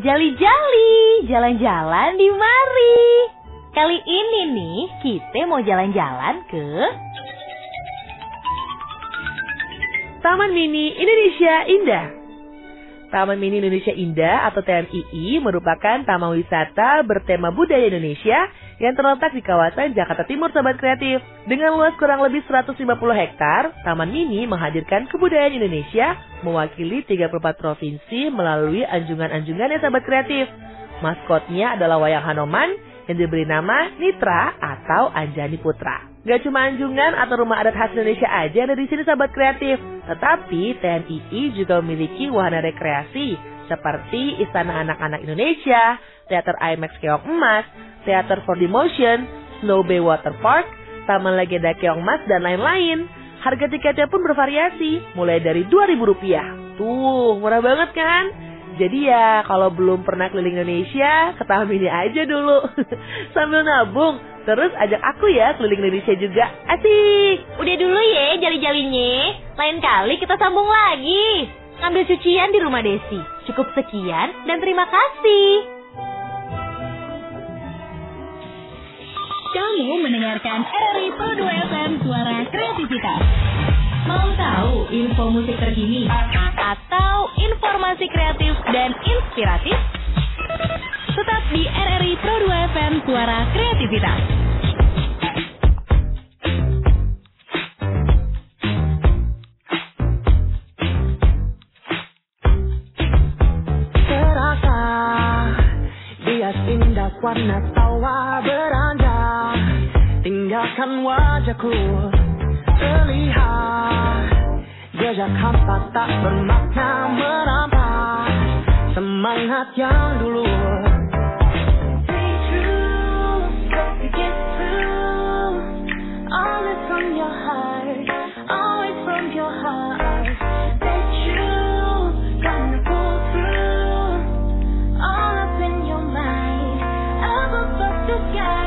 Jali-jali, jalan-jalan di mari. Kali ini nih, kita mau jalan-jalan ke Taman Mini Indonesia Indah. Taman Mini Indonesia Indah atau TMII merupakan taman wisata bertema budaya Indonesia yang terletak di kawasan Jakarta Timur, Sobat Kreatif. Dengan luas kurang lebih 150 hektar, Taman Mini menghadirkan kebudayaan Indonesia mewakili 34 provinsi melalui anjungan-anjungannya, Sahabat Kreatif. Maskotnya adalah wayang Hanoman yang diberi nama Nitra atau Anjani Putra. Gak cuma anjungan atau rumah adat khas Indonesia aja ada di sini, Sahabat Kreatif, tetapi TMII juga memiliki wahana rekreasi seperti Istana Anak-anak Indonesia, Teater IMAX Keong Emas, Teater 4D Motion, Snow Bay Water Park, Taman Legenda Keong Emas, dan lain-lain. Harga tiketnya pun bervariasi, mulai dari Rp2.000. Tuh, murah banget kan? Jadi ya, kalau belum pernah keliling Indonesia, ke Taman Mini aja dulu. Sambil nabung, terus ajak aku ya keliling Indonesia juga. Asik! Udah dulu ya jali-jalinya, lain kali kita sambung lagi. Ngambil cucian di rumah Desi. Cukup sekian dan terima kasih. Kamu mendengarkan RRI Pro 2 FM Suara Kreativitas. Mau tahu info musik terkini atau informasi kreatif dan inspiratif? Tetap di RRI Pro 2 FM Suara Kreativitas. warna tawa beranjak, tinggalkan wajahku terlihat, jejak hampa tak bermakna merampas semangat yang dulu. Stay true, you get through, always from your heart, always from your heart. Stay true, gonna pull through, all up in your mind, up above the sky.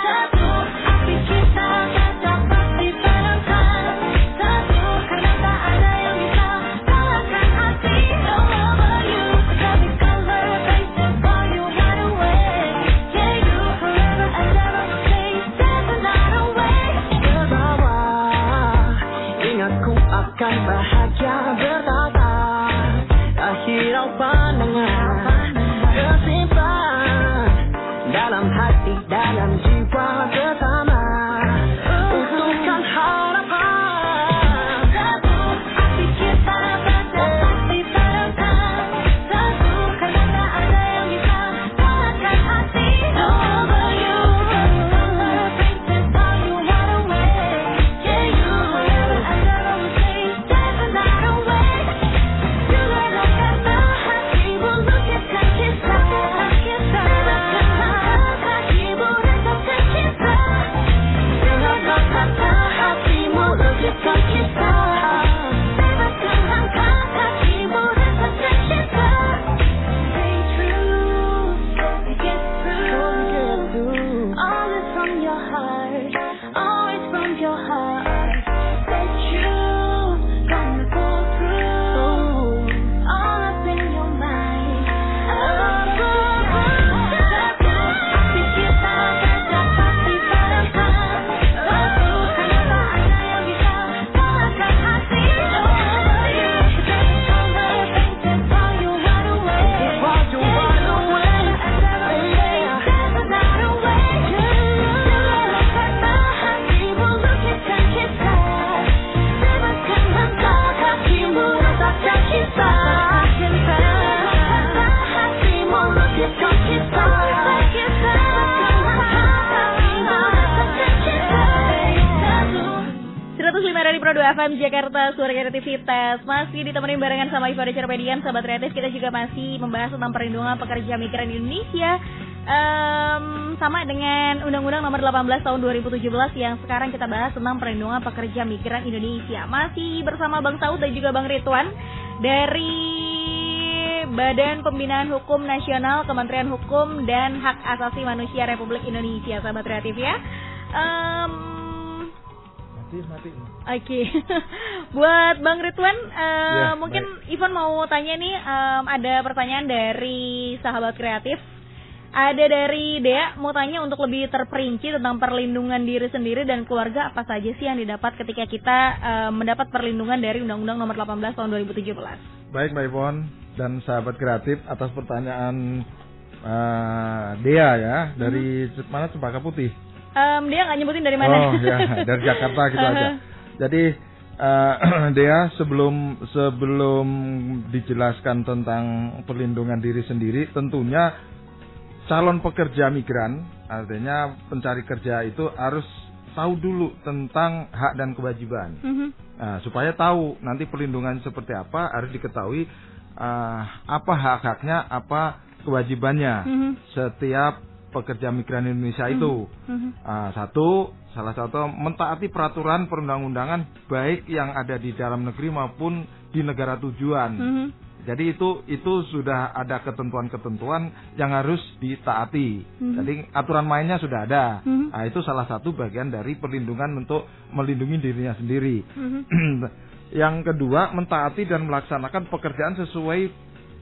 Satu, api kita tak dapat dipadamkan. Satu, karena tak ada yang bisa kalahkan hati. No over you, love is color, faces all you had away. Yeah, you forever and ever stay, stand the night away. Terbawa, ingat ku akan bahagia bertata. Tak hirau pandangan, kesimpan dalam hati, dalam jiwa bersama. Untukkan harapan. Satu, api kita tak dapat dipadamkan. Satu, karena tak ada yang bisa kalahkan hati. No over you, color, faces all you had away. Yeah, you forever and ever will stay, stand the night away. Segera kata hatimu lukiskan kisah, kisah. Bebaskan mata hatimu resapkan kisah. Segera kata hatimu lukiskan kisah. Bebaskan mata hatimu resapkan kisah. Stay true, you get through, always from your heart, always from your heart. Stay true, gonna pull through, all up in your mind, up above. Satu, api kita tak dapat dipadamkan. Satu, karena tak ada yang bisa kalahkan hati. No over you, love is color, faces all you had away. Yeah, you forever and ever will stay, stand the night away. Segera kata hatimu lukiskan kisah. Bebaskan mata hatimu resapkan kisah, kisah. Segera kata hatimu lukiskan kisah, kisah. Bebaskan mata hatimu resapkan kisah. 105 RRI Pro 2 FM Jakarta, suara kreativitas. Masih ditemenin barengan sama Yvonne Echa Mediana, sahabat kreatif. Kita juga masih membahas tentang perlindungan pekerja migran Indonesia, sama dengan Undang-Undang Nomor 18 Tahun 2017 yang sekarang kita bahas tentang perlindungan pekerja migran Indonesia. Masih bersama Bang Sa'ud dan juga Bang Ridwan dari Badan Pembinaan Hukum Nasional Kementerian Hukum dan Hak Asasi Manusia Republik Indonesia, sahabat kreatif ya. Oke, okay. Buat Bang Ridwan, ya, mungkin baik. Yvonne mau tanya nih, ada pertanyaan dari sahabat kreatif. Ada dari Dea, mau tanya untuk lebih terperinci tentang perlindungan diri sendiri dan keluarga. Apa saja sih yang didapat ketika kita mendapat perlindungan dari Undang-Undang Nomor 18 Tahun 2017? Baik Mbak Yvonne dan sahabat kreatif, atas pertanyaan Dea ya, dari mana, Cempaka Putih? Dia nggak nyebutin dari mana. Oh ya, dari Jakarta gitu aja. Jadi dia sebelum dijelaskan tentang perlindungan diri sendiri, tentunya calon pekerja migran, artinya pencari kerja itu harus tahu dulu tentang hak dan kewajiban. Nah, supaya tahu nanti perlindungan seperti apa, harus diketahui apa hak-haknya, apa kewajibannya setiap pekerja migran Indonesia itu. Salah satu mentaati peraturan perundang-undangan baik yang ada di dalam negeri maupun di negara tujuan. Jadi itu sudah ada ketentuan-ketentuan yang harus ditaati. Jadi aturan mainnya sudah ada. Nah, itu salah satu bagian dari perlindungan untuk melindungi dirinya sendiri. Yang kedua, mentaati dan melaksanakan pekerjaan sesuai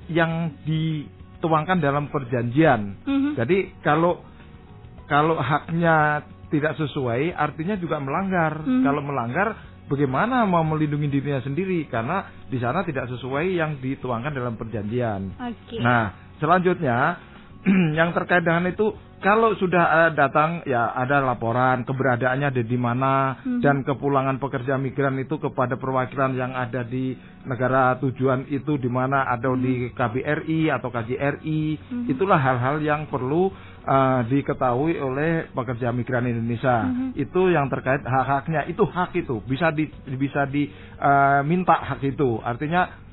yang dituangkan dalam perjanjian. Jadi kalau haknya tidak sesuai, artinya juga melanggar. Kalau melanggar, bagaimana mau melindungi dirinya sendiri? Karena di sana tidak sesuai yang dituangkan dalam perjanjian. Okay. Nah, selanjutnya yang terkait dengan itu, kalau sudah datang ya ada laporan keberadaannya ada di mana dan kepulangan pekerja migran itu kepada perwakilan yang ada di negara tujuan itu di mana, atau di KBRI atau KJRI, itulah hal-hal yang perlu diketahui oleh pekerja migran Indonesia. Itu yang terkait hak-haknya, itu hak itu bisa diminta hak itu, artinya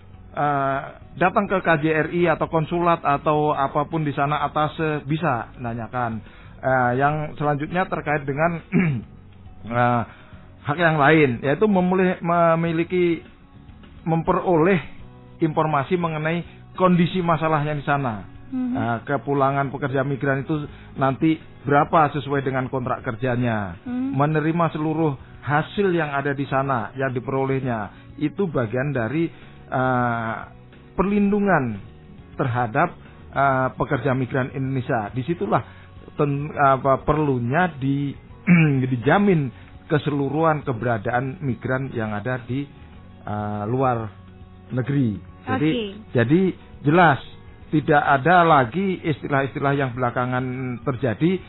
datang ke KJRI atau konsulat atau apapun di sana atas bisa nanyakan. Yang selanjutnya terkait dengan hak yang lain, yaitu memperoleh informasi mengenai kondisi masalahnya di sana. Kepulangan pekerja migran itu nanti berapa sesuai dengan kontrak kerjanya. Menerima seluruh hasil yang ada di sana, yang diperolehnya, itu bagian dari perlindungan terhadap pekerja migran Indonesia. Disitulah perlunya dijamin keseluruhan keberadaan migran yang ada di luar negeri. Jadi jelas tidak ada lagi istilah-istilah yang belakangan terjadi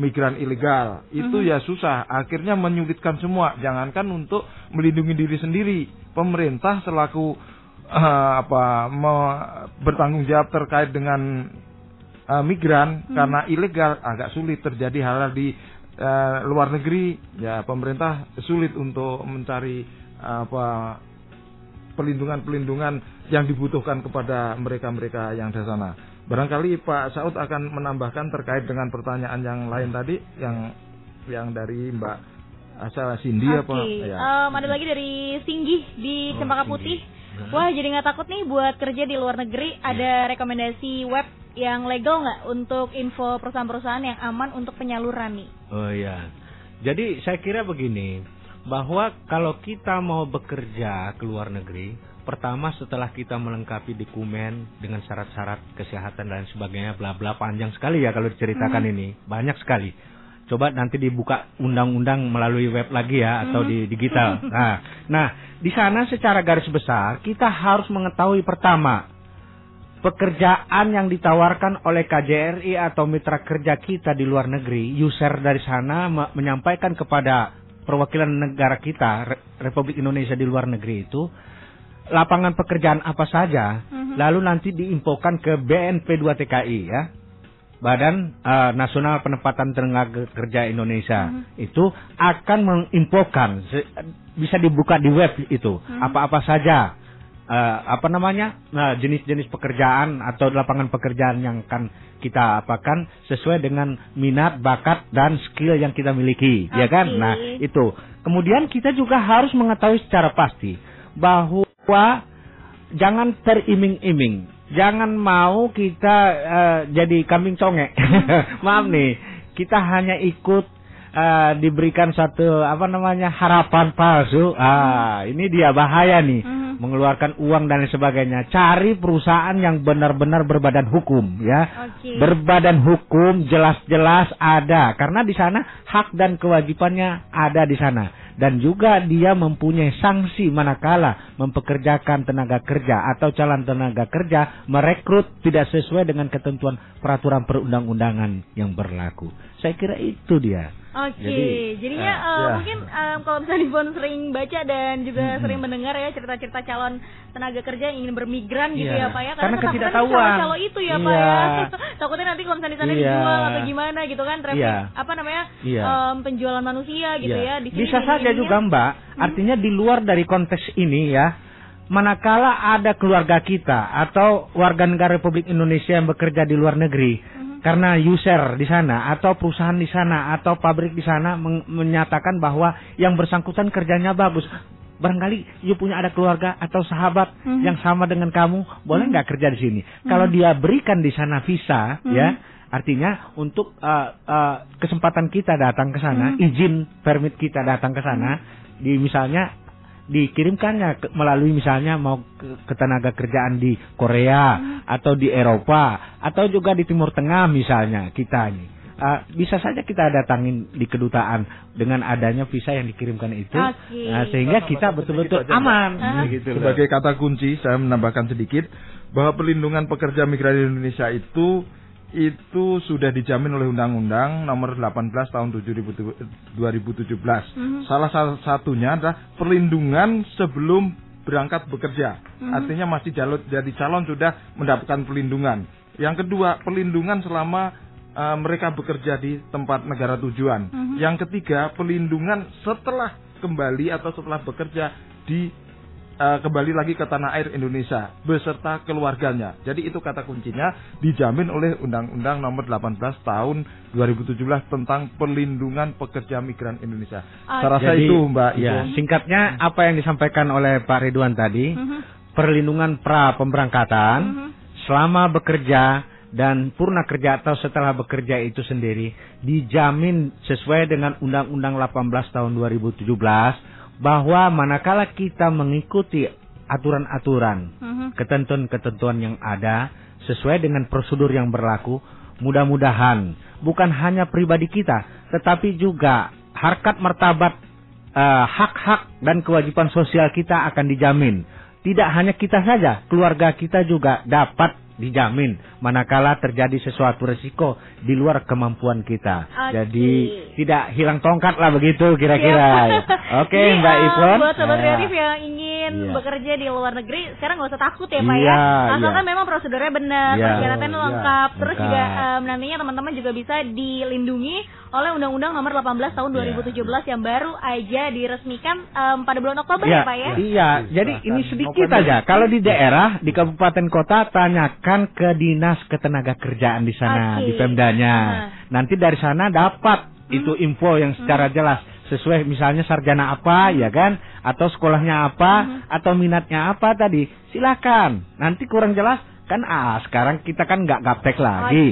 migran ilegal. Itu ya susah, akhirnya menyulitkan semua. Jangankan untuk melindungi diri sendiri, pemerintah selaku bertanggung jawab terkait dengan migran karena ilegal, agak sulit terjadi hal-hal di luar negeri. Ya pemerintah sulit untuk mencari pelindungan-pelindungan yang dibutuhkan kepada mereka-mereka yang di sana. Barangkali Pak Sa'ud akan menambahkan terkait dengan pertanyaan yang lain tadi yang dari Mbak Cindy. Ada lagi dari Singgih di Cempaka Putih. Wah, jadi nggak takut nih buat kerja di luar negeri. Ada rekomendasi web yang legal nggak untuk info perusahaan-perusahaan yang aman untuk penyaluran nih? Oh iya, jadi saya kira begini, bahwa kalau kita mau bekerja ke luar negeri, pertama setelah kita melengkapi dokumen dengan syarat-syarat kesehatan dan sebagainya, bla-bla, panjang sekali ya kalau diceritakan ini, banyak sekali. Coba nanti dibuka undang-undang melalui web lagi ya, atau di digital. Nah, di sana secara garis besar kita harus mengetahui pertama pekerjaan yang ditawarkan oleh KJRI atau mitra kerja kita di luar negeri. User dari sana menyampaikan kepada perwakilan negara kita, Republik Indonesia di luar negeri itu, lapangan pekerjaan apa saja, lalu nanti diinfokan ke BNP2TKI ya. Badan Nasional Penempatan Tenaga Kerja Indonesia itu akan menginfokan, bisa dibuka di web itu apa-apa saja, jenis-jenis pekerjaan atau lapangan pekerjaan yang akan kita apakan sesuai dengan minat, bakat dan skill yang kita miliki, ya kan? Nah itu kemudian kita juga harus mengetahui secara pasti bahwa jangan teriming-iming. Jangan mau kita jadi kambing congek. Maaf nih, kita hanya ikut diberikan satu harapan palsu. Ini dia bahaya nih, mengeluarkan uang dan sebagainya. Cari perusahaan yang benar-benar berbadan hukum ya. Berbadan hukum jelas-jelas ada, karena di sana hak dan kewajibannya ada di sana. Dan juga dia mempunyai sanksi manakala mempekerjakan tenaga kerja atau calon tenaga kerja merekrut tidak sesuai dengan ketentuan peraturan perundang-undangan yang berlaku. Saya kira itu dia. Mungkin kalau misalnya Yvonne sering baca dan juga sering mendengar ya cerita-cerita calon tenaga kerja yang ingin bermigran gitu ya Pak ya. Karena ketidaktahuan kalau itu ya Pak ya. Takutnya nanti kalau misalnya di sana dijual atau gimana gitu kan, traffic penjualan manusia gitu ya. Di sini bisa saja juga Mbak, artinya di luar dari konteks ini ya. Manakala ada keluarga kita atau warga negara Republik Indonesia yang bekerja di luar negeri, karena user di sana atau perusahaan di sana atau pabrik di sana menyatakan bahwa yang bersangkutan kerjanya bagus, barangkali you punya ada keluarga atau sahabat yang sama dengan kamu, boleh nggak kerja di sini? Kalau dia berikan di sana visa ya, artinya untuk kesempatan kita datang ke sana, izin permit kita datang ke sana, dikirimkannya melalui misalnya mau ke tenaga kerjaan di Korea atau di Eropa atau juga di Timur Tengah misalnya kita ini. Bisa saja kita datangin di kedutaan dengan adanya visa yang dikirimkan itu, sehingga kita betul-betul aman. Sebagai kata kunci, saya menambahkan sedikit bahwa perlindungan pekerja migran Indonesia itu itu sudah dijamin oleh Undang-Undang Nomor 18 Tahun 2017. Salah satunya adalah perlindungan sebelum berangkat bekerja. Artinya masih jadi calon sudah mendapatkan perlindungan. Yang kedua, perlindungan selama mereka bekerja di tempat negara tujuan. Yang ketiga, perlindungan setelah kembali atau setelah bekerja di kembali lagi ke tanah air Indonesia beserta keluarganya. Jadi itu kata kuncinya dijamin oleh Undang-Undang Nomor 18 Tahun 2017 tentang perlindungan pekerja migran Indonesia. Saya rasa jadi, itu Mbak Ibu. Ya, singkatnya apa yang disampaikan oleh Pak Ridwan tadi, perlindungan pra pemberangkatan, selama bekerja dan purna kerja atau setelah bekerja itu sendiri dijamin sesuai dengan Undang-Undang 18 Tahun 2017. Bahwa manakala kita mengikuti aturan-aturan, ketentuan-ketentuan yang ada sesuai dengan prosedur yang berlaku, mudah-mudahan bukan hanya pribadi kita, tetapi juga harkat martabat, hak-hak dan kewajiban sosial kita akan dijamin. Tidak hanya kita saja, keluarga kita juga dapat dijamin manakala terjadi sesuatu resiko di luar kemampuan kita. Okay. Jadi tidak hilang tongkat lah begitu kira-kira. Oke, okay, Mbak Yvonne. Buat sobat kreatif yang ingin bekerja di luar negeri, sekarang nggak usah takut ya Pak ya. Asalkan memang prosedurnya benar, persyaratannya lengkap. Terus juga nantinya teman-teman juga bisa dilindungi oleh Undang-Undang Nomor 18 Tahun 2017 yang baru aja diresmikan pada bulan Oktober ya Pak ya. Iya, jadi ini sedikit aja. Kalau di daerah, di kabupaten kota, tanyakan ke dinas ketenagakerjaan di sana, di Pemdanya. Nanti dari sana dapat itu info yang secara jelas sesuai misalnya sarjana apa, ya kan, atau sekolahnya apa, atau minatnya apa tadi. Silakan. Nanti kurang jelas kan sekarang kita kan nggak gaptek lagi,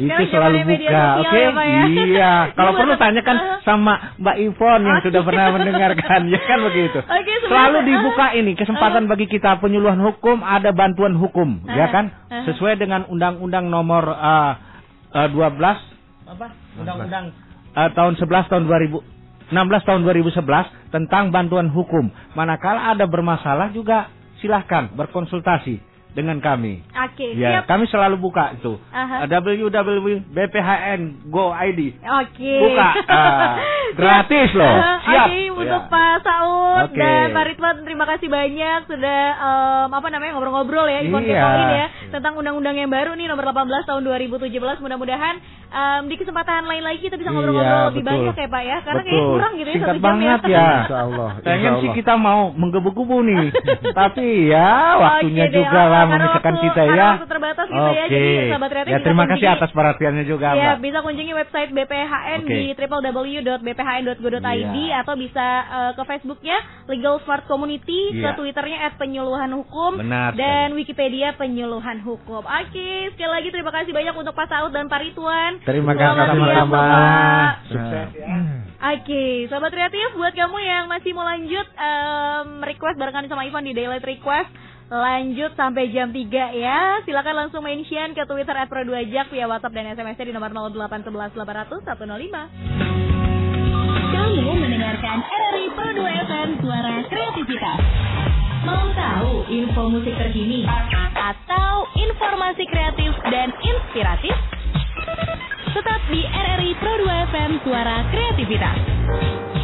itu selalu buka, oke? Ya? Iya, kalau perlu tanyakan sama Mbak Yvonne yang sudah pernah mendengarkan, ya kan begitu. Selalu dibuka ini kesempatan bagi kita penyuluhan hukum, ada bantuan hukum, ya kan? Sesuai dengan Undang-Undang Nomor 12 apa? Undang-Undang tahun 11 tahun 2016 tahun 2011 tentang bantuan hukum. Manakala ada bermasalah juga silahkan berkonsultasi dengan kami. Oke, ya, kami selalu buka itu. www.bphn.go.id. Buka. Gratis loh. Siap. Untuk Pak Sa'ud dan Pak Ridwan, terima kasih banyak sudah ngobrol-ngobrol ya, infoin ya tentang undang-undang yang baru nih Nomor 18 Tahun 2017. Mudah-mudahan di kesempatan lain lagi kita bisa ngobrol-ngobrol lebih banyak ya Pak ya. Karena kayaknya kurang gitu ya, singkat 1 jam banget ya. Insyaallah. Pengen sih kita mau menggebu-gebu nih. Tapi ya waktunya juga lah. Memisahkan kita ya. Terbatas gitu ya. Jadi sahabat kreatif, ya, terima kasih atas perhatiannya juga Mbak. Ya, bisa kunjungi website BPHN di www.bphn.go.id atau bisa ke Facebooknya Legal Smart Community, ke Twitternya @penyuluhanhukum dan Wikipedia Penyuluhan Hukum. Oke, sekali lagi terima kasih banyak untuk Pak Sa'ud dan Pak Ridwan. Terima kasih sama-sama. Sukses ya. Oke, sahabat kreatif, buat kamu yang masih mau lanjut request barengan sama Ivan di Daylight Request, lanjut sampai jam 3 ya. Silakan langsung mention ke Twitter @pro2jak via WhatsApp dan SMS-nya di nomor 0811800 105. Kamu mendengarkan RRI Pro 2 FM, suara kreativitas. Mau tahu info musik terkini atau informasi kreatif dan inspiratif? Tetap di RRI Pro 2 FM, suara kreativitas.